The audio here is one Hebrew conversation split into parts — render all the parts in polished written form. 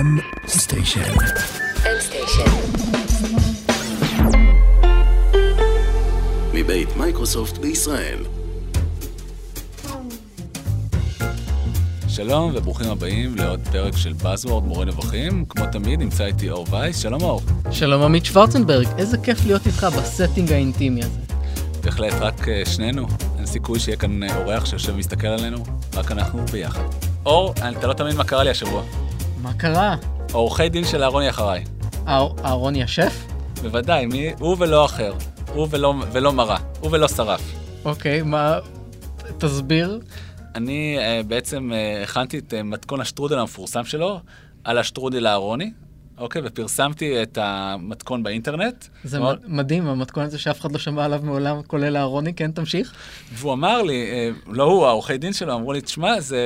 M-Station מבית מייקרוסופט בישראל. שלום וברוכים הבאים לעוד פרק של Buzzword מורה נבוכים. כמו תמיד נמצא איתי אור וייס. שלום אור. שלום עמית שוורצנברג, איזה כיף להיות איתך בסטינג האינטימי הזה. בהחלט, רק שנינו. אין סיכוי שיהיה כאן אורח שיושב ומסתכל עלינו, רק אנחנו ביחד. אור, אתה לא תאמין מה קרה לי השבוע. מה קרה? עורכי דין של אהרוני אחריי. אהרוני השף? בוודאי, הוא ולא אחר. הוא ולא מרה. הוא ולא שרף. אוקיי, מה... תסביר. אני בעצם הכנתי את מתכון השטרודל המפורסם שלו, על השטרודל אהרוני. אוקיי, ופרסמתי את המתכון באינטרנט. זה מדהים, המתכון הזה שאף אחד לא שמע עליו מעולם, כולל אהרוני, כן, תמשיך? והוא אמר לי, לא הוא, העורכי דין שלו, אמרו לי, תשמע, זה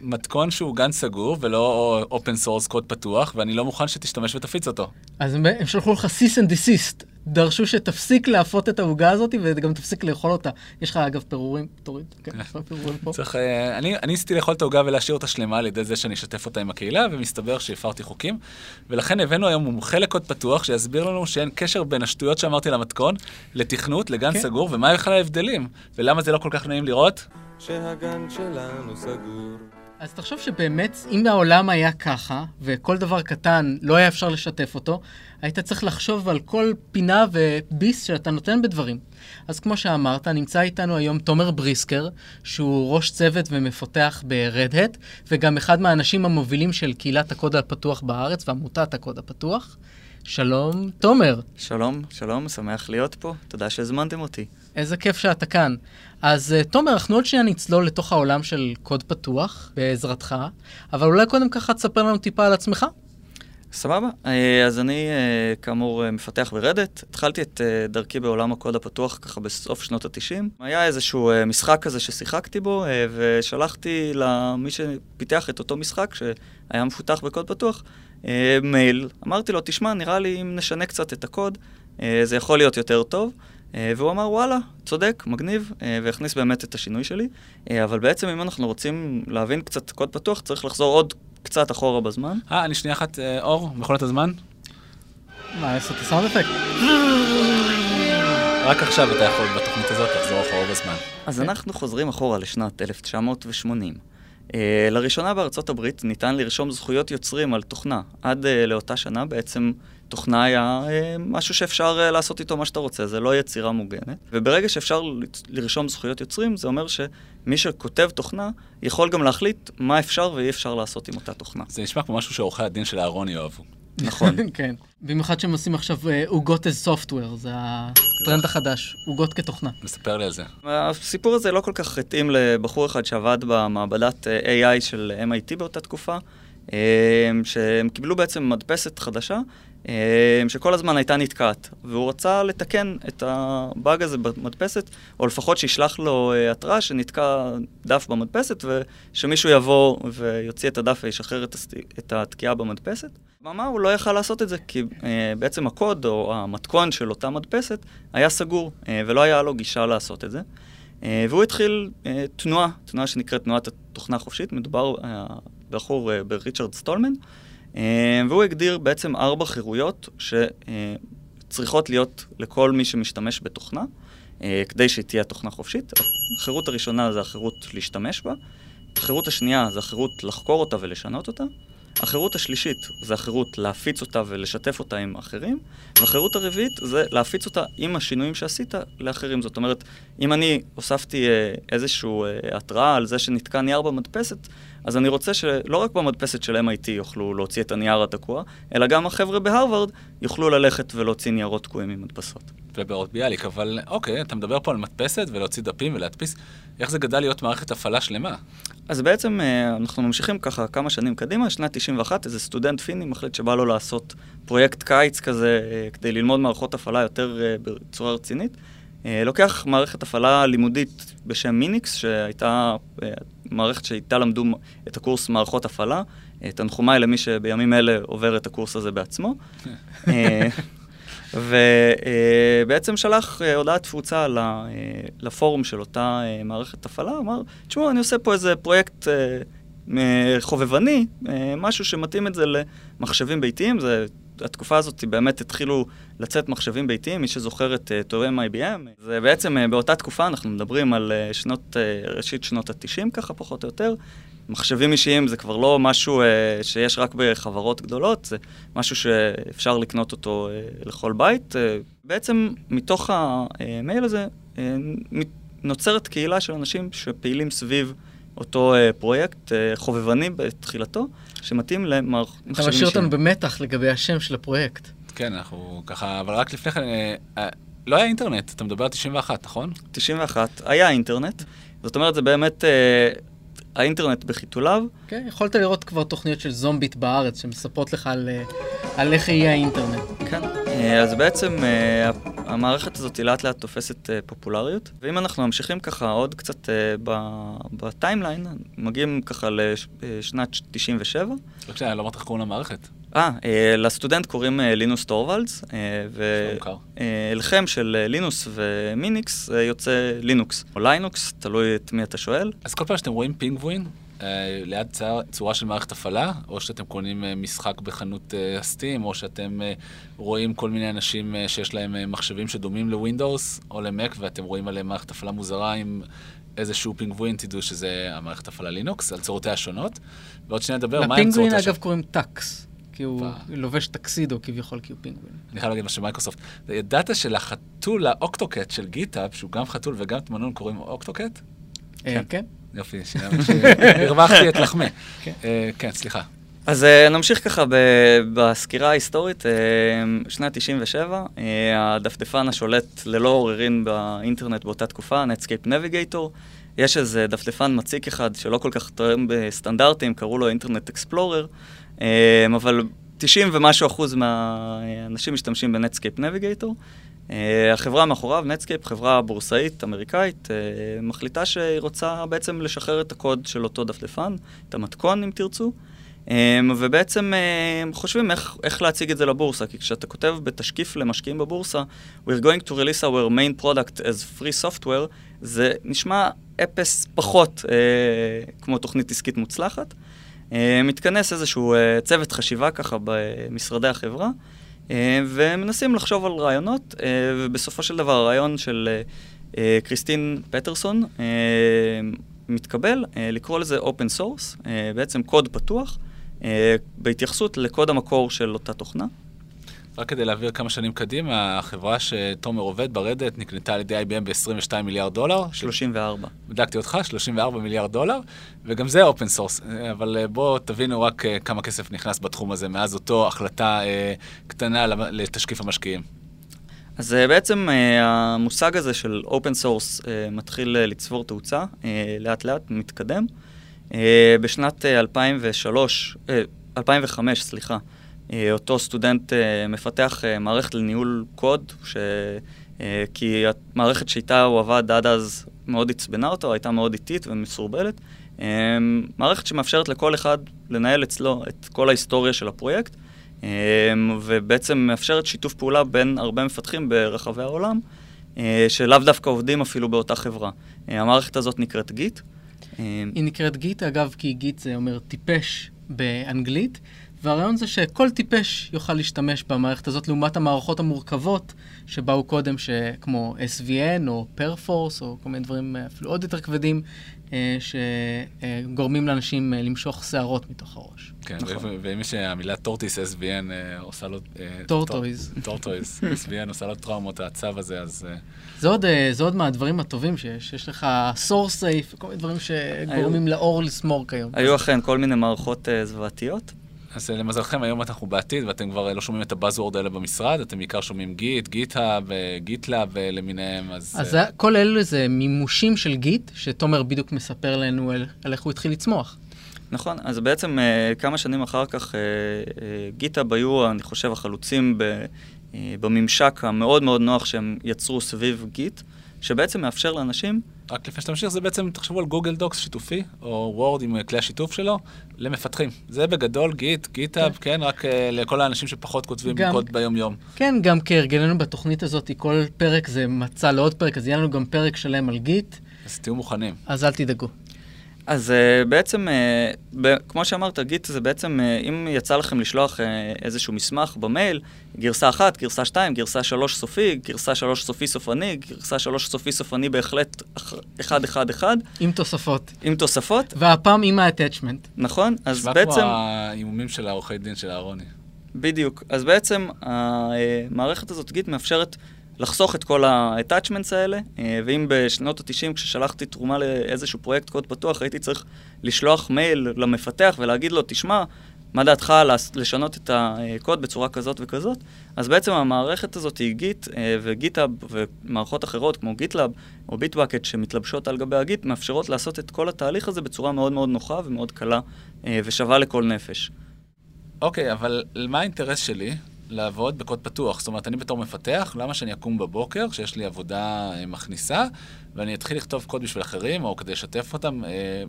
מתכון שהוא גן סגור, ולא אופן סורס קוד פתוח, ואני לא מוכן שתשתמש ותפיץ אותו. אז הם שלחו לך cease and desist, דרשו שתפסיק להפות את ההוגה הזאת, וגם תפסיק לאכול אותה. יש לך, אגב, פירורים, תוריד, כן, יש לך פירורים פה. אני ניסיתי לאכול את ההוגה ולהשאיר אותה שלמה על ידי זה שאני אשתף אותה עם הקהילה, ומסתבר שהפרתי חוקים, ולכן הבאנו היום מומחה לקוד פתוח, שיסביר לנו שאין קשר בין השטויות שאמרתי למתכון, לתכנות, לגן סגור, ומה בכלל ההבדלים, ולמה זה לא כל כך נעים לראות. שהגן שלנו סגור. אז תחשוב שבאמת, אם העולם היה ככה, וכל דבר קטן לא היה אפשר לשתף אותו, היית צריך לחשוב על כל פינה וביס שאתה נותן בדברים. אז כמו שאמרת, נמצא איתנו היום תומר בריסקר, שהוא ראש צוות ומפתח ב-Red Hat, וגם אחד מהאנשים המובילים של קהילת הקוד הפתוח בארץ, ועמותת הקוד הפתוח. שלום, תומר. שלום, שלום, שמח להיות פה. תודה שהזמנתם אותי. איזה כיף שאתה כאן. אז תומר, אנחנו עוד שנייה נצלול לתוך העולם של קוד פתוח, בעזרתך, אבל אולי קודם ככה תספר לנו טיפה על עצמך. סבבה. אז אני, כאמור, מפתח ברדט. התחלתי את דרכי בעולם הקוד הפתוח ככה בסוף שנות ה-90. היה איזשהו משחק כזה ששיחקתי בו, ושלחתי למי שפיתח את אותו משחק, שהיה מפותח בקוד פתוח, מייל. אמרתי לו, תשמע, נראה לי אם נשנה קצת את הקוד, זה יכול להיות יותר טוב. והוא אמר, וואלה, צודק, מגניב, והכניס באמת את השינוי שלי. אבל בעצם אם אנחנו רוצים להבין קצת קוד פתוח, צריך לחזור עוד קצת אחורה בזמן. אני שנייה אחת, אור, מכונת הזמן. מה, יש את הסאונד אפקט? רק עכשיו אתה יכול בתוכנית הזאת לחזור אחורה בזמן. אז אנחנו חוזרים אחורה לשנת 1980. לראשונה בארצות הברית ניתן לרשום זכויות יוצרים על תוכנה. עד לאותה שנה בעצם תוכנה היה משהו שאפשר לעשות איתו מה שאתה רוצה, זה לא יצירה מוגנת. וברגע שאפשר לרשום זכויות יוצרים, זה אומר שמי שכותב תוכנה יכול גם להחליט מה אפשר ואי אפשר לעשות עם אותה תוכנה. זה נשמע כמו משהו שעורכי הדין של אהרוני אוהבו. נכון. כן. במיוחד שהם עושים עכשיו עוגות as software, זה הטרנד החדש, עוגות כתוכנה. מספר לי על זה. הסיפור הזה לא כל כך התאים לבחור אחד שעבד במעבדת AI של MIT באותה תקופה, שהם קיבלו בעצם מדפסת חדשה, שכל הזמן הייתה נתקעת, והוא רצה לתקן את הבאג הזה במדפסת, או לפחות שישלח לו התראה שנתקע דף במדפסת, ושמישהו יבוא ויוציא את הדף וישחרר את התקיעה במדפסת. ומה, הוא לא יכל לעשות את זה, כי בעצם הקוד או המתכון של אותה מדפסת היה סגור, ולא היה לו גישה לעשות את זה. והוא התחיל תנועה שנקראת תנועת התוכנה החופשית, מדובר בחור בריצ'רד סטולמן, והוא הגדיר בעצם 4 חירויות שצריכות להיות לכל מי שמשתמש בתוכנה, כדי שהיא תהיה תוכנה חופשית. החירות הראשונה זה החירות להשתמש בה, החירות השנייה זה החירות לחקור אותה ולשנות אותה, החירות השלישית זה החירות להפיץ אותה ולשתף אותה עם אחרים, והחירות הרביעית זה להפיץ אותה עם השינויים שעשית לאחרים. זאת אומרת, אם אני הוספתי איזשהו התראה על זה שנתקע נייר במדפסת, אז אני רוצה שלא רק במדפסת של MIT יוכלו להוציא את הנייר התקוע, אלא גם החבר'ה בהרווארד יוכלו ללכת ולהוציא ניירות תקועים ממדפסות. ובאות ביאליק, אבל אוקיי, אתה מדבר פה על מדפסת ולהוציא דפים ולהדפיס. איך זה גדל להיות מערכת הפעלה שלמה? אז בעצם אנחנו ממשיכים ככה כמה שנים קדימה, שנת 91, איזה סטודנט פיני מחליט שבא לו לעשות פרויקט קיץ כזה, כדי ללמוד מערכות הפעלה יותר בצורה רצינית. לוקח מערכת הפעלה לימודית בשם מיניקס, שהייתה מערכת שאיתה למדו את הקורס מערכות הפעלה, תנחומיי למי שבימים אלה עובר את הקורס הזה בעצמו. ובעצם שלח הודעת תפוצה לפורום של אותה מערכת הפעלה, אמר, תשמעו, אני עושה פה איזה פרויקט חובבני, משהו שמתאים את זה למחשבים ביתיים. זה, התקופה הזאת באמת התחילו לצאת מחשבים ביתיים, מי שזוכר את תורם IBM. זה בעצם באותה תקופה, אנחנו מדברים על ראשית שנות ה-90, ככה פחות או יותר. מחשבים אישיים זה כבר לא משהו שיש רק בחברות גדולות, זה משהו שאפשר לקנות אותו לכל בית. בעצם מתוך המייל הזה נוצרת קהילה של אנשים שפעילים סביב אותו פרויקט חובבני בתחילתו, שמתאים למערכות מחשבים אישיים. אתה משאיר אותנו במתח לגבי השם של הפרויקט. כן, אנחנו ככה, אבל רק לפני כן, לא היה אינטרנט, אתה מדבר על 91, נכון? 91, היה אינטרנט. זאת אומרת, זה באמת... האינטרנט בחיתוליו. כן, יכולת לראות כבר תוכניות של זומבית בארץ, שמספרות לך על איך יהיה האינטרנט. כן, אז בעצם המערכת הזאת לאט לאט תופסת פופולריות, ואם אנחנו ממשיכים ככה עוד קצת בטיימליין, מגיעים ככה לשנת 97. רק שאני לא אמרת איך קוראים למערכת. לסטודנט קוראים לינוס טורוולדס, ולכם של לינוס ומיניקס יוצא לינוקס, או ליינוקס, תלוי את מי אתה שואל. אז כל פעם שאתם רואים פינגווין, ליד צורה של מערכת הפעלה, או שאתם קונים משחק בחנות סטים, או שאתם רואים כל מיני אנשים שיש להם מחשבים שדומים לווינדוס או למק, ואתם רואים עליהם מערכת הפעלה מוזרה עם... איזשהו פינגווין, תדעו שזה המערכת הפעלה לינוקס, על צורותיה השונות, ועוד שנייה נדבר מה עם צורותיה השונות. לפינגווין אגב קוראים טקס, כי הוא לובש טקסידו כביכול, כי הוא פינגווין. אני חייב להגיד מה שמייקרוסופט. ידעת שלחתול האוקטוקט של גיטאב, שהוא גם חתול וגם תמנון, קוראים אוקטוקט? כן. יופי, הרווחתי את לחמה. כן, סליחה. אז נמשיך ככה בסקירה ההיסטורית, שנת 97, הדפדפן השולט ללא עוררין באינטרנט באותה תקופה, Netscape Navigator. יש איזה דפדפן מציק אחד שלא כל כך תואם בסטנדרטים, קראו לו Internet Explorer, אבל 90% ומשהו מהאנשים משתמשים בNetscape Navigator. החברה מאחוריו, Netscape, חברה בורסאית אמריקאית, מחליטה שהיא רוצה בעצם לשחרר את הקוד של אותו דפדפן, את המתכון אם תרצו, ובעצם חושבים איך להציג את זה לבורסה, כי כשאתה כותב בתשקיף למשקיעים בבורסה, We're going to release our main product as free software, זה נשמע אפס פחות כמו תוכנית עסקית מוצלחת. מתכנס איזשהו צוות חשיבה ככה במשרדי החברה, ומנסים לחשוב על רעיונות, ובסופו של דבר הרעיון של קריסטין פטרסון מתקבל, לקרוא לזה open source, בעצם קוד פתוח, בהתייחסות לקוד המקור של אותה תוכנה. רק כדי להעביר כמה שנים קדימה, החברה שתומר עובד ברדט נקנתה על ידי IBM ב$22 מיליארד. 34. בדקתי אותך, $34 מיליארד, וגם זה אופן סורס. אבל בואו תבינו רק כמה כסף נכנס בתחום הזה, מאז אותו החלטה קטנה לתשקיף המשקיעים. אז בעצם המושג הזה של אופן סורס מתחיל לצבור תאוצה, לאט לאט מתקדם. בשנת 2005, אותו סטודנט מפתח מערכת לניהול קוד, כי המערכת שאיתה הוא עבד עד אז מאוד עצבנה אותו, הייתה מאוד איטית ומסורבלת. מערכת שמאפשרת לכל אחד לנהל אצלו את כל ההיסטוריה של הפרויקט, ובעצם מאפשרת שיתוף פעולה בין הרבה מפתחים ברחבי העולם, שלאו דווקא עובדים אפילו באותה חברה. המערכת הזאת נקראת גיט. היא נקראת גיט, אגב, כי גיט זה אומר טיפש באנגלית, והרעיון זה שכל טיפש יוכל להשתמש במערכת הזאת, לעומת המערכות המורכבות שבאו קודם, כמו SVN או Perforce, או כל מיני דברים אפילו עוד יותר כבדים, שגורמים לאנשים למשוך שערות מתוך הראש. כן, ואם שהמילה TortoiseSVN עושה לו... TortoiseSVN עושה לו טראומות, העצב הזה, אז... זה עוד מהדברים הטובים שיש לך source safe, כל מיני דברים שגורמים לאור לסמור כיום. היו אכן כל מיני מערכות זוועתיות. אז למזלכם, היום אנחנו בעתיד, ואתם כבר לא שומעים את הבאזוורד האלה במשרד, אתם בעיקר שומעים גיט, גיטהאב, גיטלאב למיניהם, אז כל אלו זה מימושים של גיט, שתומר בדיוק מספר לנו על איך הוא התחיל לצמוח. נכון, אז בעצם כמה שנים אחר כך, גיטהאב היו, אני חושב, החלוצים בממשק המאוד מאוד נוח שהם יצרו סביב גיט, שבעצם מאפשר לאנשים... רק לפני שתמשיך, זה בעצם, תחשבו על גוגל דוקס שיתופי, או וורד עם כלי השיתוף שלו, למפתחים. זה בגדול גיט, גיטהאב, כן, רק לכל האנשים שפחות כותבים קוד ביום-יום. כן, גם כהרגלנו בתוכנית הזאת, כל פרק זה מצא לעוד פרק, אז יהיה לנו גם פרק שלם על גיט. אז תהיו מוכנים. אז אל תדאגו. אז בעצם, כמו שאמרת, גיט זה בעצם, אם יצא לכם לשלוח איזשהו מסמך במייל, גרסה 1, גרסה 2, גרסה 3 סופי, גרסה 3 סופי סופני, גרסה 3 סופי סופני בהחלט 1-1-1. עם תוספות. עם תוספות. והפעם עם ה-attachment. נכון, אז בעצם... שבא כמו האימומים של העורכי דין של הארוני. בדיוק. אז בעצם המערכת הזאת, גיט, מאפשרת לחסוך את כל ה-attachments האלה, ואם בשנות ה-90, כששלחתי תרומה לאיזשהו פרויקט קוד פתוח, הייתי צריך לשלוח מייל למפתח ולהגיד לו, תשמע, מה דעתך לשנות את הקוד בצורה כזאת וכזאת? אז בעצם המערכת הזאת היא גיט, וגיטהאב ומערכות אחרות כמו גיטלאב או ביטבקט שמתלבשות על גבי הגיט, מאפשרות לעשות את כל התהליך הזה בצורה מאוד מאוד נוחה ומאוד קלה ושווה לכל נפש. אוקיי, אבל מה האינטרס שלי? לעבוד בקוד פתוח. זאת אומרת, אני בתור מפתח, למה שאני אקום בבוקר, שיש לי עבודה מכניסה, ואני אתחיל לכתוב קוד בשביל אחרים, או כדי לשתף אותם,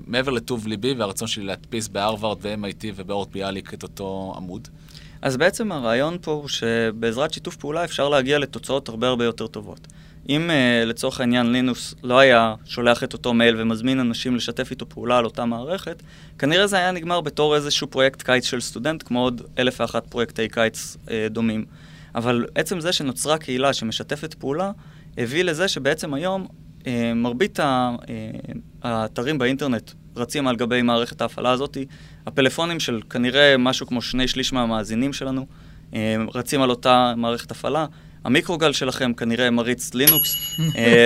מעבר לטוב ליבי והרצון שלי להדפיס בהרווארד ו-MIT ובאורט ביאליק את אותו עמוד? אז בעצם הרעיון פה הוא שבעזרת שיתוף פעולה אפשר להגיע לתוצאות הרבה הרבה יותר טובות. אם לצורך העניין לינוס לא היה שולח את אותו מייל ומזמין אנשים לשתף איתו פעולה על אותה מערכת, כנראה זה היה נגמר בתור איזשהו פרויקט קיץ של סטודנט, כמו עוד 1001 פרויקטי קיץ דומים. אבל עצם זה שנוצרה קהילה שמשתפת פעולה, הביא לזה שבעצם היום מרבית האתרים באינטרנט רצים על גבי מערכת ההפעלה הזאת, הפלאפונים של כנראה משהו כמו 2/3 מהמאזינים שלנו, רצים על אותה מערכת הפעלה, המיקרוגל שלכם כנראה מריץ לינוקס,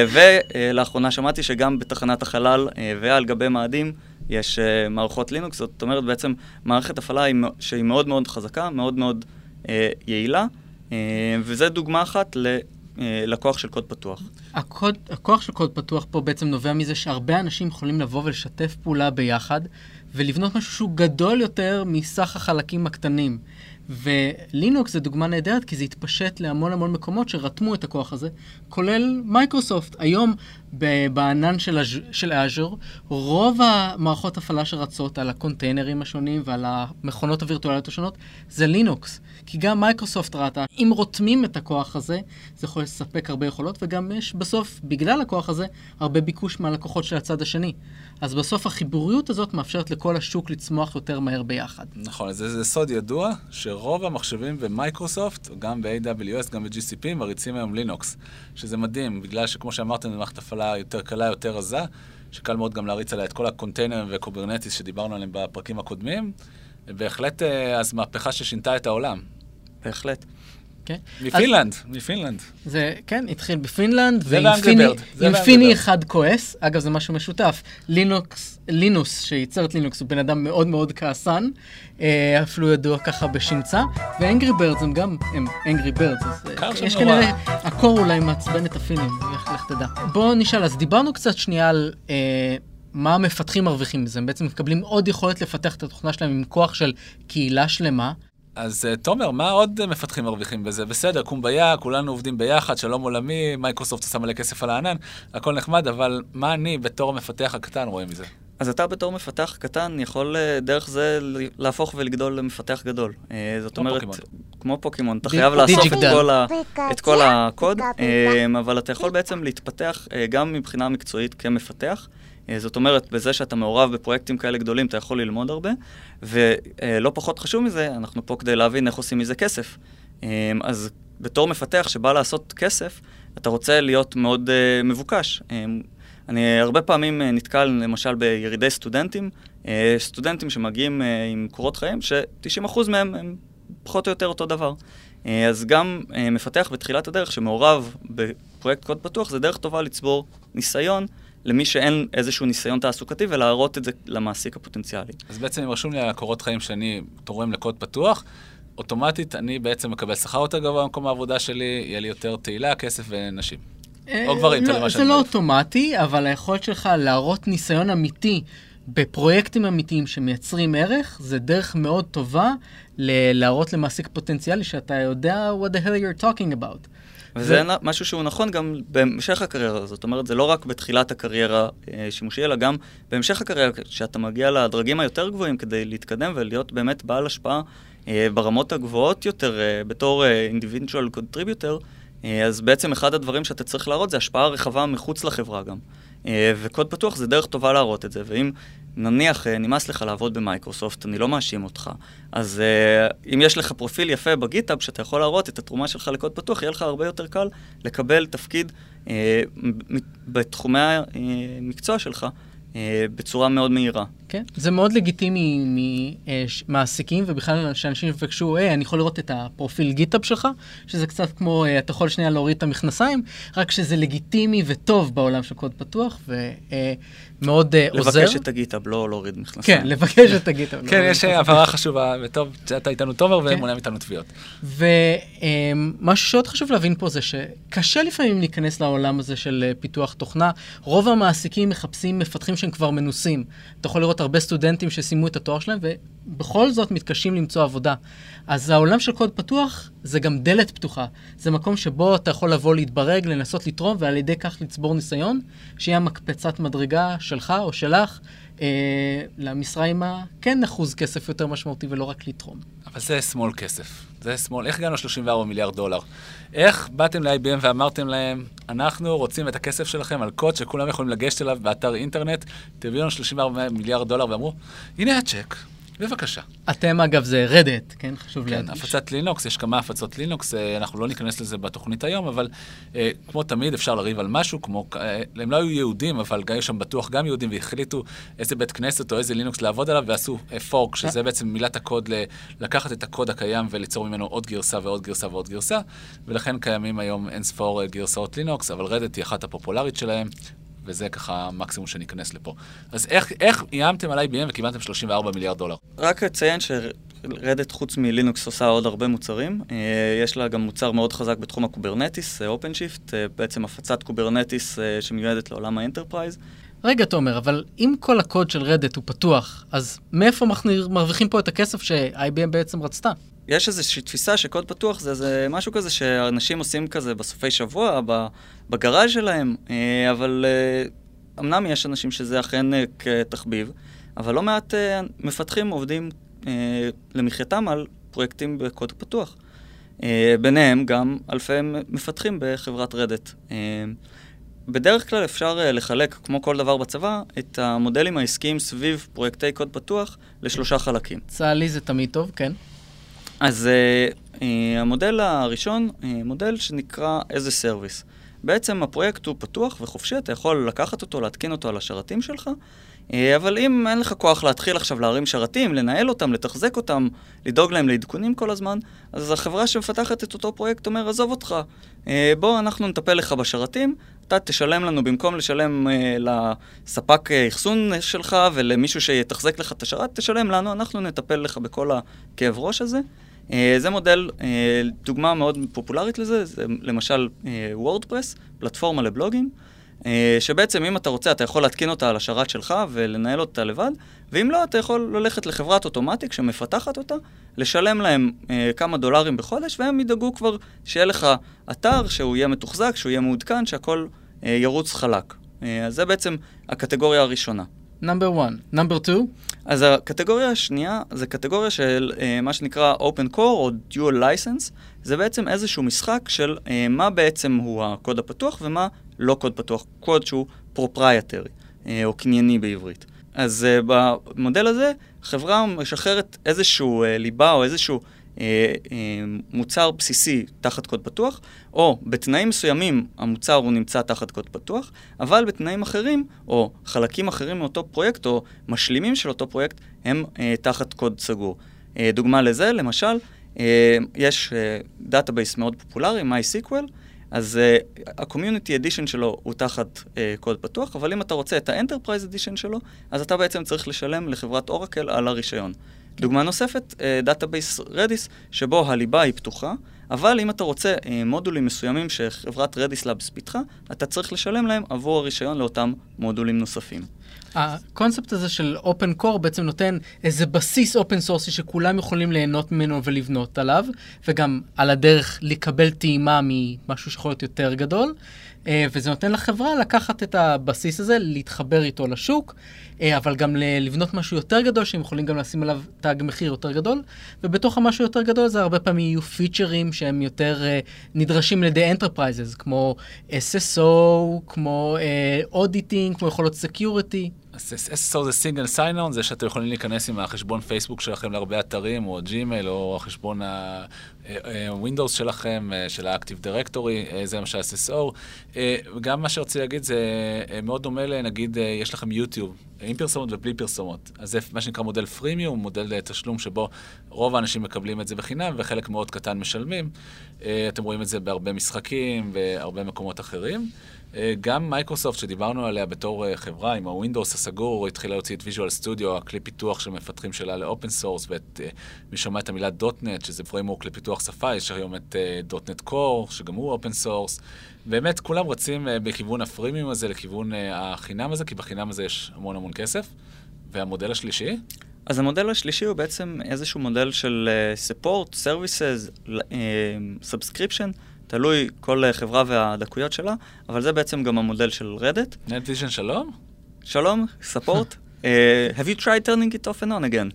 ולאחרונה שמעתי שגם בתחנת החלל ועל גבי מאדים יש מערכות לינוקס, זאת אומרת בעצם מערכת הפעלה שהיא מאוד מאוד חזקה, מאוד מאוד יעילה, וזה דוגמה אחת ללקוח של קוד פתוח. הכוח של קוד פתוח פה בעצם נובע מזה שהרבה אנשים יכולים לבוא ולשתף פעולה ביחד, ולבנות משהו שהוא גדול יותר מסך החלקים הקטנים. ולינוקס זה דוגמה נהדרת, כי זה התפשט להמון המון מקומות שרתמו את הכוח הזה, כולל מייקרוסופט. היום בענן של Azure, רוב המערכות הפעלה שרצות על הקונטיינרים השונים ועל המכונות הווירטואליות השונות, זה לינוקס. כי גם מייקרוסופט ראתה, אם רותמים את הכוח הזה, זה יכול לספק הרבה יכולות, וגם יש בסוף, בגלל הכוח הזה, הרבה ביקוש מהלקוחות של הצד השני. אז בסוף החיבוריות הזאת מאפשרת לכל השוק לצמוח יותר מהר ביחד. נכון, זה סוד ידוע שרוב המחשבים במייקרוסופט, גם ב-AWS, גם ב-GCP, מריצים היום לינוקס, שזה מדהים, בגלל שכמו שאמרתם, מערכת הפעלה יותר קלה, יותר רזה, שקל מאוד גם להריץ עליה את כל הקונטיינרים וקוברנטיס שדיברנו עליהם בפרקים הקודמים, בהחלט אז מהפכה ששינתה את העולם. בהחלט. מפינלנד, מפינלנד. זה, כן, התחיל בפינלנד, ועם פיני אחד כועס, אגב זה משהו משותף, לינוס שייצר את לינוקס הוא בן אדם מאוד מאוד כעסן, אפילו ידוע ככה בשמצה, ואנגרי ברדס הם גם, הם אנגרי ברדס, אז יש כנראה, הקור אולי מעצבן את הפינים, לך תדע. בואו נשאל, אז דיברנו קצת שנייה על... מה המפתחים מרוויחים מזה? הם בעצם מקבלים עוד יכולת לפתח את התוכנה שלהם עם כוח של קהילה שלמה. אז תומר, מה עוד מפתחים מרוויחים בזה? בסדר, קומביה, כולנו עובדים ביחד, שלום עולמי, מייקרוסופט שם מלא כסף על הענן, הכל נחמד, אבל מה אני בתור המפתח הקטן רואה מזה? אז אתה בתור מפתח קטן יכול דרך זה להפוך ולגדול למפתח גדול. זאת אומרת, כמו פוקימון, אתה חייב לאסוף את כל הקוד, אבל אתה יכול בעצם להתפתח גם מבחינה מקצועית כמפתח. זאת אומרת, בזה שאתה מעורב בפרויקטים כאלה גדולים, אתה יכול ללמוד הרבה, ולא פחות חשוב מזה, אנחנו פה כדי להבין איך עושים מזה כסף. אז בתור מפתח שבא לעשות כסף, אתה רוצה להיות מאוד מבוקש. אני הרבה פעמים נתקל, למשל, בירידי סטודנטים, סטודנטים שמגיעים עם קורות חיים, ש-90% מהם הם פחות או יותר אותו דבר. אז גם מפתח בתחילת הדרך שמעורב בפרויקט קוד פתוח, זה דרך טובה לצבור ניסיון, למי שאין איזשהו ניסיון תעסוקתי, ולהראות את זה למעסיק הפוטנציאלי. אז בעצם אם רשום לי על הקורות חיים שאני תורם לקוד פתוח, אוטומטית אני בעצם מקבל שכר יותר גבוה במקום העבודה שלי, יהיה לי יותר תהילה, כסף ונשים. או גברים, תלמה שאני... זה לא אוטומטי, אבל היכולת שלך להראות ניסיון אמיתי בפרויקטים אמיתיים שמייצרים ערך, זה דרך מאוד טובה להראות למעסיק פוטנציאלי שאתה יודע what the hell you're talking about. וזה משהו שהוא נכון גם בהמשך הקריירה, זאת אומרת, זה לא רק בתחילת הקריירה שימושי, אלא גם בהמשך הקריירה, שאתה מגיע לדרגים היותר גבוהים כדי להתקדם ולהיות באמת בעל השפעה ברמות הגבוהות יותר, בתור individual contributor, אז בעצם אחד הדברים שאתה צריך להראות זה השפעה רחבה מחוץ לחברה גם. וקוד פתוח זה דרך טובה להראות את זה, ואם נניח, נמאס לך לעבוד במייקרוסופט, אני לא מאשים אותך. אז אם יש לך פרופיל יפה בגיטאב, שאתה יכול להראות את התרומה שלך לקוד פתוח, יהיה לך הרבה יותר קל לקבל תפקיד בתחומי המקצוע שלך, בצורה מאוד מהירה. כן, זה מאוד לגיטימי ממעסיקים, ובכלל שאנשים יבקשו, אני יכול לראות את הפרופיל גיטאב שלך, שזה קצת כמו, אתה יכול שנייה להוריד את המכנסיים, רק שזה לגיטימי וטוב בעולם של קוד פתוח, ומאוד עוזר. לבקש את הגיטאב, לא להוריד מכנסיים. כן, לבקש את הגיטאב. כן, יש הבהרה חשובה, וטוב, שאתה איתנו טובר, ומונע איתנו תביעות. ומשהו שעוד חשוב להבין פה זה שקשה לפעמים להיכנס לעולם הזה של פיתוח תוכנה. רוב המעסיקים מחפשים מפתחים שהם כבר מנוסים. אתה יכול לראות הרבה סטודנטים שסיימו את התואר שלהם, ובכל זאת מתקשים למצוא עבודה. אז העולם של קוד פתוח זה גם דלת פתוחה. זה מקום שבו אתה יכול לבוא להתברג, לנסות לתרום, ועל ידי כך לצבור ניסיון, שיהיה מקפצת מדרגה שלך או שלך, למשרה עם כן אחוז כסף יותר משמעותי ולא רק לתרום. אבל זה שמאל כסף. זה שמאל. איך הגענו $34 מיליארד? איך באתם ל-IBM ואמרתם להם, אנחנו רוצים את הכסף שלכם על קוד שכולם יכולים לגשת אליו באתר אינטרנט, תביאו לנו $34 מיליארד, ואמרו, הנה הצ'ק, בבקשה. אתם אגב זה רדט, כן? חשוב להדגיש. הפצת לינוקס, יש כמה הפצות לינוקס, אנחנו לא ניכנס לזה בתוכנית היום, אבל כמו תמיד אפשר לריב על משהו, כמו, הם לא היו יהודים, אבל היו שם בטוח גם יהודים, והחליטו איזה בית כנסת או איזה לינוקס לעבוד עליו, ועשו פורק, שזה בעצם מילת הקוד, לקחת את הקוד הקיים וליצור ממנו עוד גרסה ועוד גרסה ועוד גרסה, ולכן קיימים היום אינספור גרסאות לינוקס, אבל רדט היא אחת הפופולרית שלהם. וזה ככה המקסימום שניכנס לפה. אז איך יעמתם על IBM וקיבלתם $34 מיליארד? רק אציין שרדט חוץ מלינוקס עושה עוד הרבה מוצרים. יש לה גם מוצר מאוד חזק בתחום הקוברנטיס, OpenShift, בעצם הפצת קוברנטיס שמיועדת לעולם האנטרפרייז. רגע, תומר, אבל אם כל הקוד של רדט הוא פתוח, אז מאיפה מרוויחים פה את הכסף ש-IBM בעצם רצתה? יש איזושהי תפיסה שקוד פתוח זה משהו כזה שאנשים עושים כזה בסופי שבוע, בגראז' שלהם, אבל אמנם יש אנשים שזה אכן כתחביב, אבל לא מעט מפתחים עובדים למחייתם על פרויקטים בקוד פתוח. ביניהם גם אלפי מפתחים בחברת רדט. בדרך כלל אפשר לחלק, כמו כל דבר בצבא, את המודלים העסקיים סביב פרויקטי קוד פתוח לשלושה חלקים. צהלי זה תמיד טוב, כן. אז המודל הראשון, מודל שנקרא as a service. בעצם הפרויקט הוא פתוח וחופשי, אתה יכול לקחת אותו, להתקין אותו על השרתים שלך, אבל אם אין לך כוח להתחיל עכשיו להרים שרתים, לנהל אותם, לתחזק אותם, לדאוג להם לעדכונים כל הזמן, אז החברה שמפתחת את אותו פרויקט אומר, עזוב אותך, בוא אנחנו נטפל לך בשרתים, אתה תשלם לנו במקום לשלם לספק אחסון שלך ולמישהו שיתחזק לך את השרת, תשלם לנו, אנחנו נטפל לך בכל הכאב ראש הזה. זה מודל, דוגמה מאוד פופולרית לזה, זה למשל וורדפרס, פלטפורמה לבלוגים, שבעצם אם אתה רוצה אתה יכול להתקין אותה על השרת שלך ולנהל אותה לבד, ואם לא אתה יכול ללכת לחברת אוטומטיק שמפתחת אותה, לשלם להם כמה דולרים בחודש, והם ידאגו כבר שיהיה לך אתר שהוא יהיה מתוחזק, שהוא יהיה מעודכן, שהכל ירוץ חלק. אז זה בעצם הקטגוריה הראשונה. Number one. Number two? אז הקטגוריה השנייה, זה קטגוריה של מה שנקרא Open Core או Dual License. זה בעצם איזשהו משחק של מה בעצם הוא הקוד הפתוח ומה לא קוד פתוח, קוד שהוא פרופרייטרי או קנייני בעברית. אז במודל הזה חברה משחררת איזשהו ליבה או איזשהו מוצר בסיסי תחת קוד פתוח, או בתנאים מסוימים המוצר הוא נמצא תחת קוד פתוח, אבל בתנאים אחרים או חלקים אחרים מאותו פרויקט או משלימים של אותו פרויקט הם תחת קוד סגור. דוגמה לזה, למשל, יש דאטאבייס מאוד פופולרי, MySQL, אז ה-Community Edition שלו הוא תחת קוד פתוח, אבל אם אתה רוצה את ה-Enterprise Edition שלו, אז אתה בעצם צריך לשלם לחברת Oracle על הרישיון. דוגמה נוספת, דאטאבייס רדיס, שבו הליבה היא פתוחה, אבל אם אתה רוצה מודולים מסוימים שחברת רדיס לאבס פיתחה, אתה צריך לשלם להם עבור הרישיון לאותם מודולים נוספים. הקונספט הזה של Open Core בעצם נותן איזה בסיס Open Source שכולם יכולים ליהנות ממנו ולבנות עליו, וגם על הדרך לקבל טעימה ממשהו שיכול להיות יותר גדול, וזה נותן לחברה לקחת את הבסיס הזה, להתחבר איתו לשוק, אבל גם לבנות משהו יותר גדול, שהם יכולים גם לשים עליו תג מחיר יותר גדול, ובתוך המשהו יותר גדול זה הרבה פעמים יהיו פיצ'רים שהם יותר נדרשים לידי Enterprises, כמו SSO, כמו Auditing, כמו יכולות Security. SSO זה סינגל סיינאון, זה שאתם יכולים להיכנס עם החשבון פייסבוק שלכם להרבה אתרים, או ג'ימייל, או החשבון הווינדוס שלכם, של האקטיב דירקטורי, זה למשל SSO. גם מה שרציתי להגיד, זה מאוד דומה לנגיד, יש לכם יוטיוב, עם פרסומות ובלי פרסומות. אז זה מה שנקרא מודל פרימיום, מודל תשלום שבו רוב האנשים מקבלים את זה בחינם, וחלק מאוד קטן משלמים. אתם רואים את זה בהרבה משחקים, והרבה מקומות אחרים. גם מייקרוסופט שדיברנו עליה בתור חברה, עם הווינדוס הסגור, התחילה להוציא את ויז'ואל סטודיו, הכלי פיתוח של מפתחים שלה לאופן סורס, ומי שומע את המילה .NET, שזה פריימורק לפיתוח שפה, יש היום את .NET Core, שגם הוא אופן סורס. באמת, כולם רצים בכיוון הפרימיום הזה, לכיוון החינם הזה, כי בחינם הזה יש המון המון כסף. והמודל השלישי? אז המודל השלישי הוא בעצם איזשהו מודל של support, services, subscription, תלוי כל חברה והדקויות שלה, אבל זה בעצם גם המודל של רדט. NetVision, שלום. שלום, support. Have you tried turning it off and on again?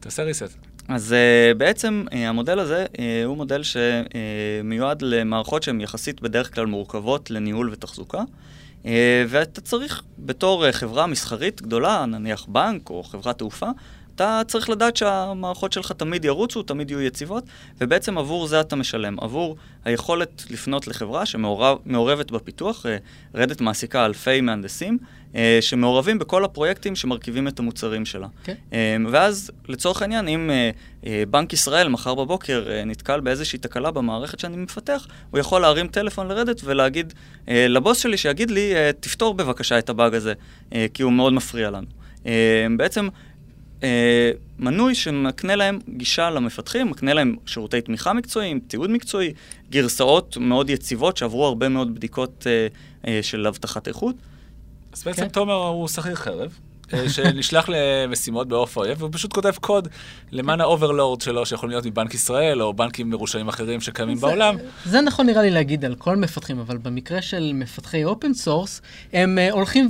תעשה ריסט. אז בעצם המודל הזה הוא מודל שמיועד למערכות שהן יחסית בדרך כלל מורכבות לניהול ותחזוקה, ואתה צריך בתור חברה מסחרית גדולה, נניח בנק או חברת תעופה, אתה צריך לדעת שהמערכות שלך תמיד ירוצו, תמיד יהיו יציבות, ובעצם עבור זה אתה משלם, עבור היכולת לפנות לחברה שמעורבת בפיתוח, רדט מעסיקה אלפי מהנדסים, שמעורבים בכל הפרויקטים שמרכיבים את המוצרים שלה. ואז לצורך העניין, אם בנק ישראל מחר בבוקר נתקל באיזושהי תקלה במערכת שאני מפתח, הוא יכול להרים טלפון לרדט ולהגיד לבוס שלי שיגיד לי, תפתור בבקשה את הבאג הזה, כי הוא מאוד מפריע לנו. בעצם מנוי שמקנה להם גישה למפתחים, מקנה להם שירותי תמיכה מקצועיים, תיעוד מקצועי, גרסאות מאוד יציבות שעברו הרבה מאוד בדיקות של הבטחת איכות. אז בעצם תומר הוא שכיר חרב, שנשלח למשימות באוף האויב, והוא פשוט כותב קוד למען האוברלורד שלו, שיכול להיות מבנק ישראל, או בנקים מרושעים אחרים שקיימים בעולם. זה נכון נראה לי להגיד על כל מפתחים, אבל במקרה של מפתחי אופן סורס, הם הולכים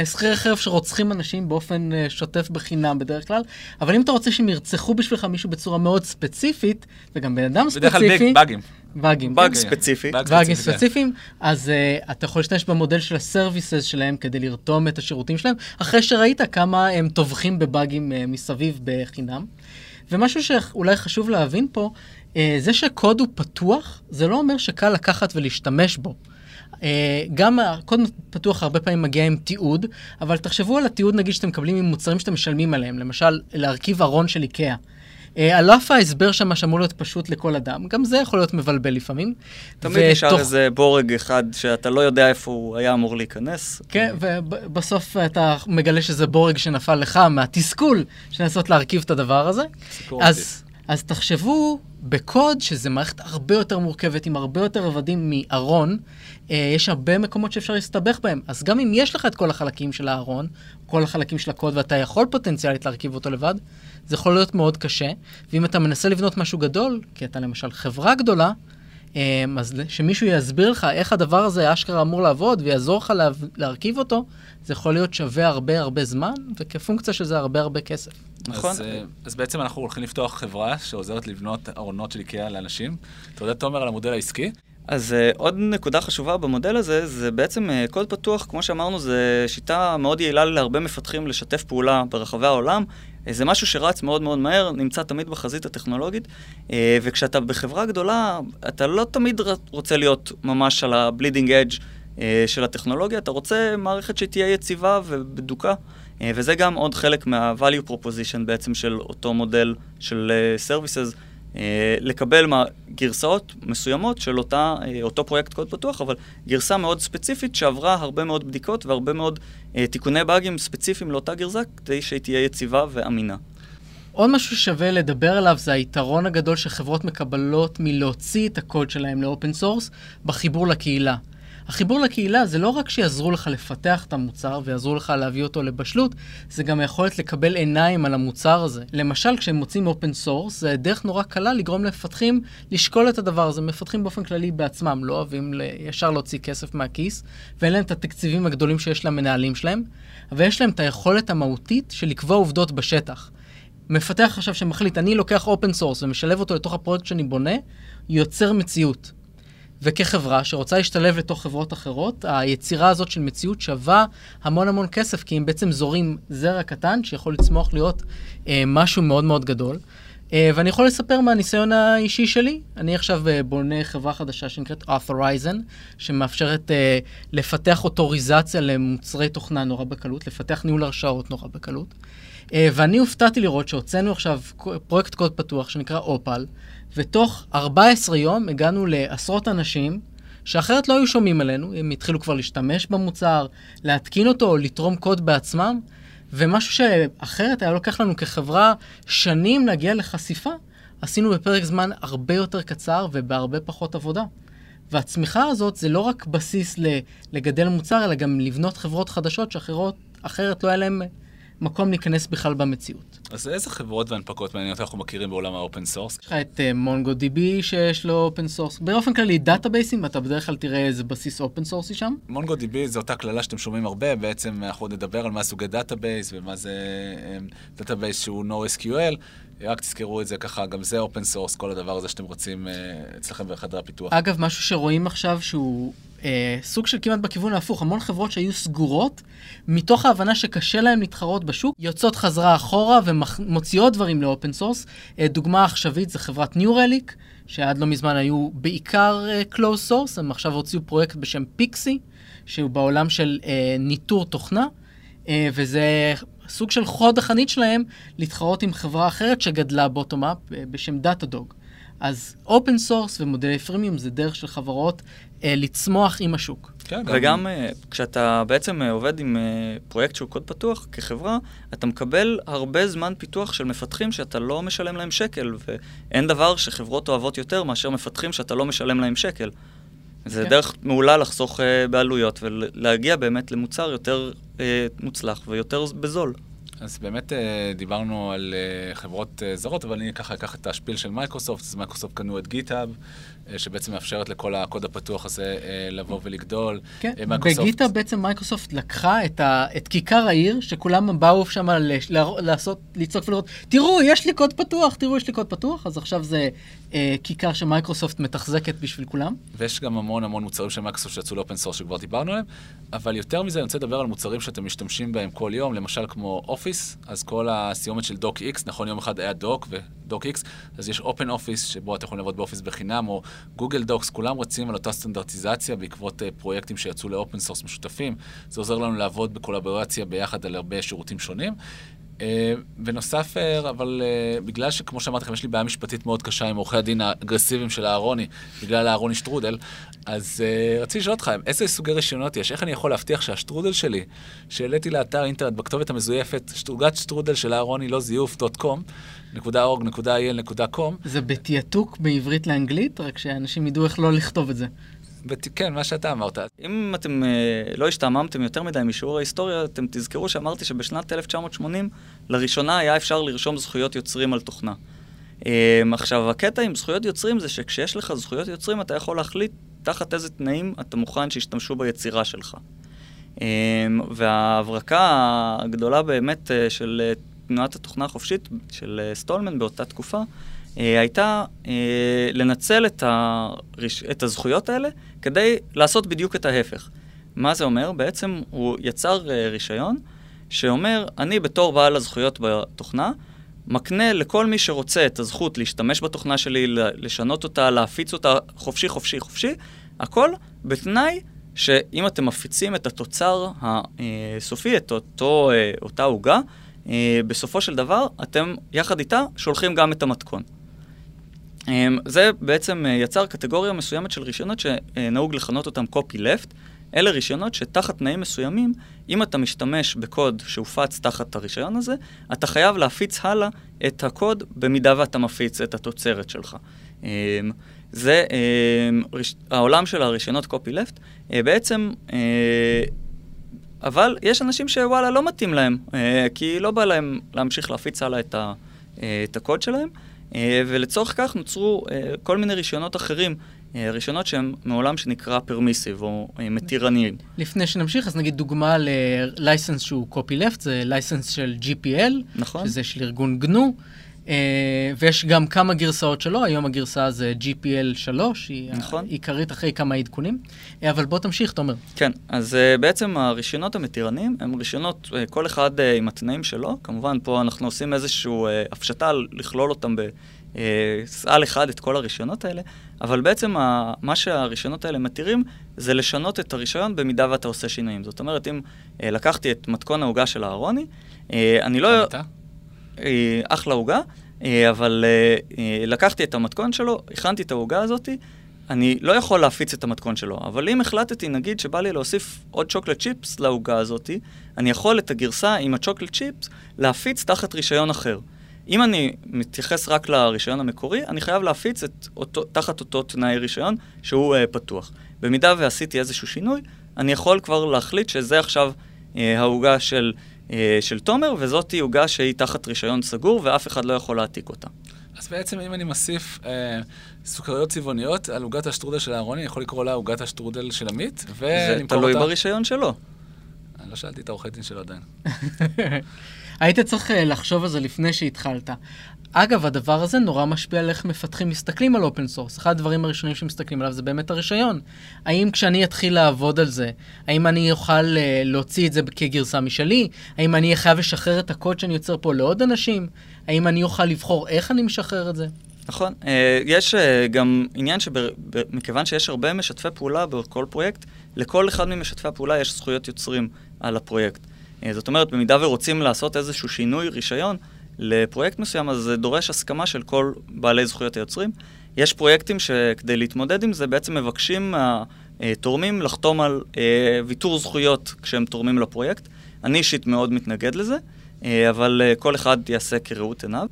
ושכירי חרב שרוצחים אנשים באופן שוטף בחינם בדרך כלל, אבל אם אתה רוצה שהם ירצחו בשבילך מישהו בצורה מאוד ספציפית, וגם בן אדם ספציפי... בדרך כלל באגים. באג ספציפי. באגים ספציפיים, אז אתה יכול להשתמש במודל של הסרוויסס שלהם כדי לרתום את השירותים שלהם, אחרי שראית כמה הם טובחים בבאגים מסביב בחינם. ומשהו שאולי חשוב להבין פה, זה שהקוד הוא פתוח, זה לא אומר שקל לקחת ולהשתמש בו. גם הקוד פתוח הרבה פעמים מגיע עם תיעוד, אבל תחשבו על התיעוד נגיד שאתם מקבלים עם מוצרים שאתם משלמים עליהם, למשל להרכיב ארון של איקאה. על אף ההסבר שם שאמור להיות פשוט לכל אדם, גם זה יכול להיות מבלבל לפעמים. תמיד נשאר איזה בורג אחד שאתה לא יודע איפה הוא היה אמור להיכנס. כן, ובסוף אתה מגלה שזה בורג שנפל לך מהתסכול שנסות להרכיב את הדבר הזה. אז תחשבו בקוד שזה מערכת הרבה יותר מורכבת, עם הרבה יותר רבדים מארון, יש הרבה מקומות שאפשר להסתבך בהם. אז גם אם יש לך את כל החלקים של הארון, כל החלקים של הקוד, ואתה יכול פוטנציאלית להרכיב אותו לבד, זה יכול להיות מאוד קשה. ואם אתה מנסה לבנות משהו גדול, כי אתה למשל חברה גדולה, אז שמישהו יסביר לך איך הדבר הזה אשכרה אמור לעבוד, ויעזור לך להרכיב אותו, זה יכול להיות שווה הרבה הרבה זמן, וכפונקציה שזה הרבה הרבה כסף. נכון. אז בעצם אנחנו הולכים לפתוח חברה שעוזרת לבנות ארונות של איקאה לאנשים. אתה יודע, תומר, על המודל העסקי? אז עוד נקודה חשובה במודל הזה, זה בעצם קוד פתוח, כמו שאמרנו, זה שיטה מאוד יעילה להרבה מפתחים לשתף פעולה ברחבי העולם. זה משהו שרץ מאוד מאוד מהר, נמצא תמיד בחזית הטכנולוגית, וכשאתה בחברה גדולה, אתה לא תמיד רוצה להיות ממש על הבלידינג אדג' של הטכנולוגיה, אתה רוצה מערכת שתהיה יציבה ובדוקה, וזה גם עוד חלק מה-value proposition בעצם של אותו מודל של services, לקבל גרסאות מסוימות של אותו פרויקט קוד פתוח, אבל גרסה מאוד ספציפית שעברה הרבה מאוד בדיקות והרבה מאוד תיקוני באגים ספציפיים לאותה גרסה, כדי שהיא תהיה יציבה ואמינה. עוד משהו ששווה לדבר עליו זה היתרון הגדול שחברות מקבלות מלהוציא את הקוד שלהם לאופן סורס בחיבור לקהילה. החיבור לקהילה זה לא רק שיעזרו לך לפתח את המוצר ויעזרו לך להביא אותו לבשלות, זה גם היכולת לקבל עיניים על המוצר הזה. למשל, כשהם מוצאים אופן סורס, זה דרך נורא קלה לגרום למפתחים לשקול את הדבר הזה. מפתחים באופן כללי בעצמם, לא אוהבים ישר להוציא כסף מהכיס, ואין להם את התקציבים הגדולים שיש למנהלים שלהם, אבל יש להם את היכולת המהותית של לקבוע עובדות בשטח. מפתח עכשיו שמחליט, אני לוקח אופן סורס ומשלב אותו לתוך הפרויקט שאני בונה, יוצר מציאות. וכחברה שרוצה להשתלב לתוך חברות אחרות, היצירה הזאת של מציאות שווה המון המון כסף, כי הם בעצם זורים זרע קטן שיכול לצמוח להיות משהו מאוד מאוד גדול. ואני יכול לספר מהניסיון האישי שלי. אני עכשיו בונה חברה חדשה שנקראת Authorizen, שמאפשרת לפתח אוטוריזציה למוצרי תוכנה נורא בקלות, לפתח ניהול הרשאות נורא בקלות. ואני הופתעתי לראות שהוצאנו עכשיו פרויקט קוד פתוח שנקרא OPAL, ותוך 14 יום הגענו לעשרות אנשים שאחרת לא היו שומעים עלינו, הם התחילו כבר להשתמש במוצר, להתקין אותו, לתרום קוד בעצמם, ומשהו שאחרת היה לוקח לנו כחברה שנים להגיע לחשיפה, עשינו בפרק זמן הרבה יותר קצר ובהרבה פחות עבודה. והצמיחה הזאת זה לא רק בסיס לגדל מוצר, אלא גם לבנות חברות חדשות שאחרת לא היה להם מקום להיכנס בכלל במציאות. אז איזה חברות והנפקות מעניינות אנחנו מכירים בעולם האופן סורס? יש לך את MongoDB שיש לו אופן סורס. באופן כללי דאטאבייסים, אתה בדרך כלל תראה איזה בסיס אופן סורסי שם. MongoDB זה אותה כללה שאתם שומעים הרבה, בעצם אנחנו עוד נדבר על מה סוגי דאטאבייס ומה זה דאטאבייס שהוא NoSQL. רק תזכרו את זה ככה, גם זה אופן סורס, כל הדבר הזה שאתם רוצים אצלכם בחדר הפיתוח. אגב, משהו שרואים עכשיו שהוא סוג של כמעט בכיוון ההפוך, המון חברות שהיו סגורות, מתוך ההבנה שקשה להם להתחרות בשוק, יוצאות חזרה אחורה ומוציאות דברים לאופן סורס. דוגמה עכשווית זה חברת New Relic, שעד לא מזמן היו בעיקר close source, הם עכשיו הוציאו פרויקט בשם Pixie, שהוא בעולם של ניטור תוכנה, וזה סוג של חוד החנית שלהם להתחרות עם חברה אחרת שגדלה בוטום-אפ בשם Datadog. אז אופן סורס ומודלי פרימיום זה דרך של חברות לצמוח עם השוק. וגם כשאתה בעצם עובד עם פרויקט שהוא קוד פתוח כחברה, אתה מקבל הרבה זמן פיתוח של מפתחים שאתה לא משלם להם שקל, ואין דבר שחברות אוהבות יותר מאשר מפתחים שאתה לא משלם להם שקל. זה דרך מעולה לחסוך בעלויות ולהגיע באמת למוצר יותר מוצלח ויותר בזול. אז באמת דיברנו על חברות זרות, אבל אני ככה אקח את השפיל של מייקרוסופט. אז מייקרוסופט קנו את גיטהאב, שבעצם מאפשרת לכל הקוד הפתוח הזה לבוא ולגדול. כן, בגיטהאב בעצם מייקרוסופט לקחה את כיכר העיר, שכולם באו שם לצעוק ולראות, תראו, יש לי קוד פתוח, תראו, יש לי קוד פתוח. אז עכשיו זה כיכר שמייקרוסופט מתחזקת בשביל כולם. ויש גם המון המון מוצרים של מייקרוסופט שיצאו לאופן סורס שכבר דיברנו עליהם, אבל יותר מזה אני רוצה לדבר על מוצרים שאתם משתמשים בהם כל יום, למשל כמו אופיס. אז כל הסיומת של דוק איקס, נכון, יום אחד היה דוק ודוק איקס, אז יש אופן אופיס שבו אתם יכולים לעבוד באופיס בחינם, או גוגל דוקס, כולם רצים על אותה סטנדרטיזציה בעקבות פרויקטים שיצאו לאופן סורס משותפים. זה עוזר לנו לעבוד בקולאבורציה ביחד על הרבה שירותים שונים. בנוסף, אבל בגלל שכמו שאמרתי לכם, יש לי בעיה משפטית מאוד קשה עם עורכי הדין האגרסיביים של הארוני, בגלל הארוני שטרודל, אז רציתי לשאול אותך, איזה סוגי רישיונות יש? איך אני יכול להבטיח שהשטרודל שלי, שהעליתי לאתר אינטרנט בכתובת המזויפת, שטרוגת שטרודל של הארוני, לא ziof.com.org.il.com. זה בתייתוק בעברית לאנגלית, רק שאנשים ידעו איך לא לכתוב את זה. כן, מה שאתה אמרת. אם אתם לא השתעממתם יותר מדי משיעור ההיסטוריה, אתם תזכרו שאמרתי שבשנת 1980 לראשונה היה אפשר לרשום זכויות יוצרים על תוכנה. עכשיו, הקטע עם זכויות יוצרים זה שכשיש לך זכויות יוצרים, אתה יכול להחליט תחת איזה תנאים אתה מוכן שישתמשו ביצירה שלך. וההברקה הגדולה באמת של תנועת התוכנה החופשית של סטולמן באותה תקופה, הייתה לנצל את הזכויות האלה כדי לעשות בדיוק את ההפך. מה זה אומר? בעצם הוא יצר רישיון שאומר, אני בתור בעל הזכויות בתוכנה, מקנה לכל מי שרוצה את הזכות להשתמש בתוכנה שלי, לשנות אותה, להפיץ אותה חופשי, חופשי, חופשי, הכל בתנאי שאם אתם מפיצים את התוצר הסופי, את אותה הוגה, בסופו של דבר אתם יחד איתה שולחים גם את המתכון. זה בעצם יצר קטגוריה מסוימת של רישיונות שנהוג לכנות אותם copyleft. אלה רישיונות שתחת תנאים מסוימים, אם אתה משתמש בקוד שהופץ תחת הרישיון הזה, אתה חייב להפיץ הלאה את הקוד במידה ואתה מפיץ את התוצרת שלך. זה העולם של הרישיונות copyleft. בעצם אבל יש אנשים שוואלה לא מתאים להם, כי לא בא להם להמשיך להפיץ הלאה את הקוד שלהם, ולצורך כך נוצרו כל מיני רישיונות אחרים, רישיונות שהם מעולם שנקרא פרמיסיב או מתירניים. לפני שנמשיך, אז נגיד דוגמה ללייסנס שהוא copyleft, זה לייסנס של GPL, נכון. שזה של ארגון GNU, ויש גם כמה גרסאות שלו, היום הגרסה זה GPL 3, היא העיקרית אחרי כמה עדכונים, אבל בוא תמשיך, תומר. כן, אז בעצם הרישיונות המתירנים, הם רישיונות כל אחד עם התנאים שלו, כמובן פה אנחנו עושים איזושהי הפשטה לכלול אותם בסל אחד את כל הרישיונות האלה, אבל בעצם מה שהרישיונות האלה מתירים, זה לשנות את הרישיון במידה ואתה עושה שינויים. זאת אומרת, אם לקחתי את מתכון ההוגה של הארוני, אני לא... אחלה הוגה, אבל לקחתי את המתכון שלו, הכנתי את ההוגה הזאת, אני לא יכול להפיץ את המתכון שלו, אבל אם החלטתי, נגיד, שבא לי להוסיף עוד שוקולד צ'יפס להוגה הזאת, אני יכול את הגרסה עם השוקולד צ'יפס להפיץ תחת רישיון אחר. אם אני מתייחס רק לרישיון המקורי, אני חייב להפיץ תחת אותו תנאי רישיון שהוא פתוח. במידה ועשיתי איזשהו שינוי, אני יכול כבר להחליט שזה עכשיו ההוגה של תומר, וזאת היא הוגה שהיא תחת רישיון סגור, ואף אחד לא יכול להעתיק אותה. אז בעצם אם אני מוסיף סוכריות צבעוניות על הוגת השטרודל של אהרוני, אני יכול לקרוא לה הוגת השטרודל של עמית, זה תלוי ברישיון שלו. אני לא שאלתי את העורכי דין שלו עדיין. היית צריך לחשוב על זה לפני שהתחלת. אגב, הדבר הזה נורא משפיע על איך מפתחים מסתכלים על אופן סורס. אחד הדברים הראשונים שמסתכלים עליו זה באמת הרישיון. האם כשאני אתחיל לעבוד על זה, האם אני אוכל להוציא את זה כגרסה משלי? האם אני חייב לשחרר את הקוד שאני יוצר פה לעוד אנשים? האם אני אוכל לבחור איך אני משחרר את זה? נכון. יש גם עניין שמכיוון שיש הרבה משתפי פעולה בכל פרויקט, לכל אחד ממשתפי הפעולה יש זכויות יוצרים על הפרויקט. זאת אומרת, במידה ורוצים לעשות איזשהו שינוי רישיון לפרויקט מסוים, אז זה דורש הסכמה של כל בעלי זכויות היוצרים. יש פרויקטים שכדי להתמודד עם זה, בעצם מבקשים תורמים לחתום על ויתור זכויות כשהם תורמים לפרויקט. אני אישית מאוד מתנגד לזה, אבל כל אחד יעשה כראות עיניו.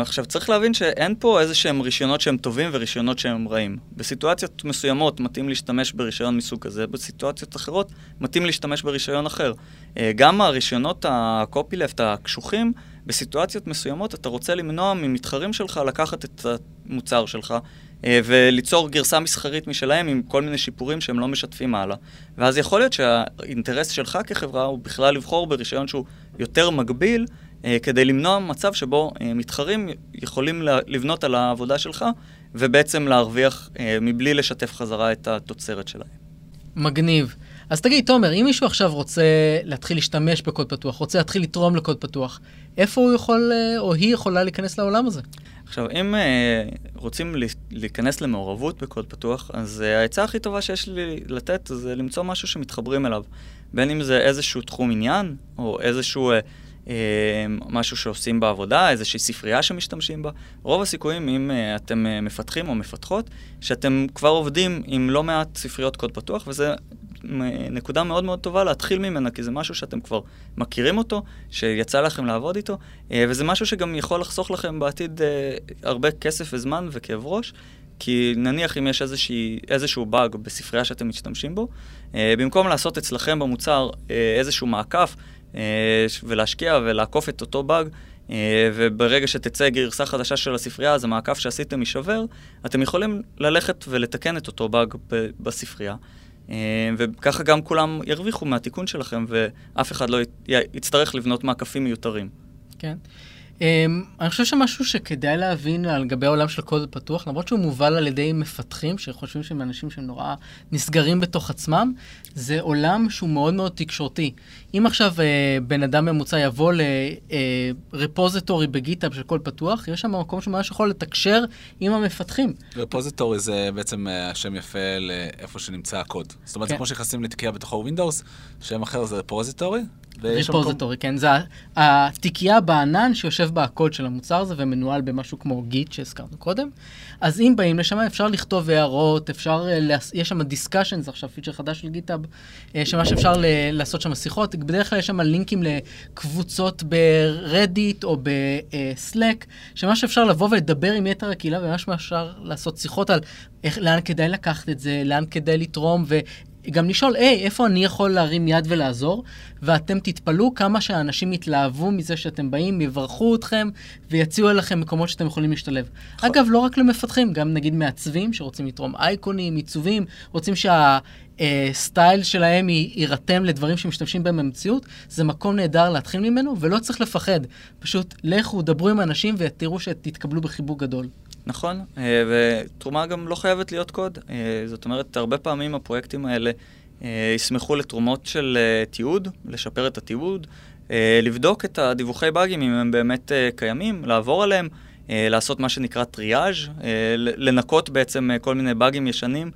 עכשיו, צריך להבין שאין פה איזה שהם רישיונות שהם טובים ורישיונות שהם רעים. בסיטואציות מסוימות מתאים להשתמש ברישיון מסוג כזה, בסיטואציות אחרות מתאים להשתמש ברישיון אחר. גם הרישיונות הקופילפט, הקשוחים, בסיטואציות מסוימות אתה רוצה למנוע ממתחרים שלך לקחת את המוצר שלך וליצור גרסה מסחרית משלהם עם כל מיני שיפורים שהם לא משתפים הלאה. ואז יכול להיות שהאינטרס שלך כחברה הוא בכלל לבחור ברישיון שהוא יותר מגביל, כדי למנוע מצב שבו מתחרים יכולים לבנות על העבודה שלך ובעצם להרוויח מבלי לשתף חזרה את התוצרת שלהם. מגניב. אז תגיד, תומר, אם מישהו עכשיו רוצה להתחיל להשתמש בקוד פתוח, רוצה להתחיל לתרום לקוד פתוח, איפה הוא יכול או היא יכולה להיכנס לעולם הזה? עכשיו, אם רוצים להיכנס למעורבות בקוד פתוח, אז ההצעה הכי טובה שיש לי לתת זה למצוא משהו שמתחברים אליו. בין אם זה איזשהו תחום עניין, או איזשהו משהו שעושים בעבודה, איזושהי ספרייה שמשתמשים בה. רוב הסיכויים, אם אתם מפתחים או מפתחות, שאתם כבר עובדים עם לא מעט ספריות קוד פתוח, וזה נקודה מאוד מאוד טובה להתחיל ממנה, כי זה משהו שאתם כבר מכירים אותו, שיצא לכם לעבוד איתו, וזה משהו שגם יכול לחסוך לכם בעתיד הרבה כסף וזמן וכאב ראש, כי נניח אם יש איזשהו באג בספרייה שאתם משתמשים בו, במקום לעשות אצלכם במוצר איזשהו מעקף, ולהשקיע ולעקוף את אותו באג, וברגע שתצא גרסה חדשה של הספרייה, אז המעקף שעשיתם יישבר, אתם יכולים ללכת ולתקן את אותו באג בספרייה. וככה גם כולם ירוויחו מהתיקון שלכם, ואף אחד לא יצטרך לבנות מעקפים מיותרים. כן. אני חושב שמשהו שכדאי להבין על גבי העולם של קוד פתוח, למרות שהוא מובל על ידי מפתחים, שחושבים שהם אנשים שהם נורא נסגרים בתוך עצמם, זה עולם שהוא מאוד מאוד תקשורתי. אם עכשיו בן אדם ממוצע יבוא לרפוזיטורי בגיטאב של קוד פתוח, יש שם מקום שממש יכול לתקשר עם המפתחים. רפוזיטורי זה בעצם השם יפה לאיפה שנמצא הקוד. זאת אומרת, כמו שיחסים לתקייה בתוך הווינדוס, שם אחר זה רפוזיטורי. ריפוזיטורי, כן, זה התיקייה בענן שיושב בה הקוד של המוצר הזה ומנוהל במשהו כמו גיט שהזכרנו קודם. אז אם באים לשם אפשר לכתוב הערות, יש שם דיסקשן, זה עכשיו פיצ'ר חדש של גיטאב, שמש אפשר לעשות שם שיחות, בדרך כלל יש שם לינקים לקבוצות ברדיט או בסלק, שמש אפשר לבוא ולדבר עם יתר הקהילה וממש אפשר לעשות שיחות על לאן כדאי לקחת את זה, לאן כדאי לתרום גם לשאול, איפה אני יכול להרים יד ולעזור? ואתם תתפלו כמה שהאנשים יתלהבו מזה שאתם באים, יברכו אתכם ויציעו אליכם מקומות שאתם יכולים להשתלב. אגב, לא רק למפתחים, גם נגיד מעצבים שרוצים לתרום אייקונים, עיצובים, רוצים הסטייל שלהם יירתם לדברים שמשתמשים בהם במציאות, זה מקום נהדר להתחיל ממנו, ולא צריך לפחד. פשוט לכו, דברו עם אנשים ותראו שתתקבלו בחיבוק גדול. נכון, ותרומה גם לא חייבת להיות קוד. זאת אומרת, הרבה פעמים הפרויקטים האלה ישמחו לתרומות של תיעוד, לשפר את התיעוד, לבדוק את הדיווחי באגים אם הם באמת קיימים, לעבור עליהם, לעשות מה שנקרא טריאז', לנקות בעצם כל מיני באגים ישנים,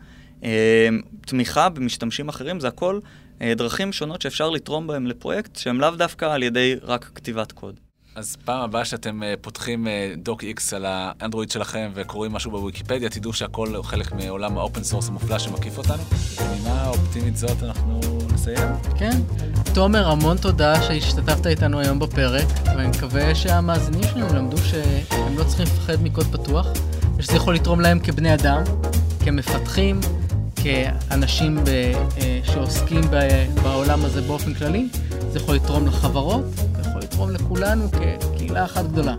תמיכה במשתמשים אחרים, זה הכל דרכים שונות שאפשר לתרום בהם לפרויקט, שהם לאו דווקא על ידי רק כתיבת קוד. אז פעם הבאה שאתם פותחים דוק איקס על האנדרואיד שלכם וקוראים משהו בוויקיפדיה, תדעו שהכל הוא חלק מעולם האופן סורס המופלא שמקיף אותנו. ובנימה האופטימית זאת אנחנו נסיים. כן. תומר, המון תודה שהשתתפת איתנו היום בפרק, ואני מקווה שהמאזינים שלנו למדו שהם לא צריכים לפחד מקוד פתוח, ושזה יכול לתרום להם כבני אדם, כמפתחים, כאנשים שעוסקים בעולם הזה באופן כללי. זה יכול לתרום לחברות, לתרום לכולנו כקהילה אחת גדולה.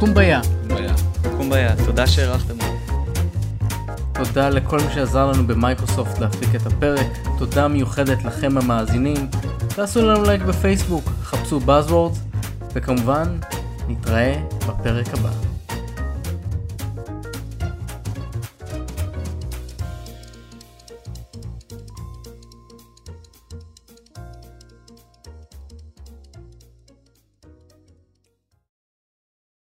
קומביה. קומביה. קומביה. תודה שהערכתם. תודה לכל מי שעזר לנו במייקרוסופט להפיק את הפרק. תודה מיוחדת לכם המאזינים. תעשו לנו לייק בפייסבוק, חפשו Buzzwords, וכמובן נתראה בפרק הבא.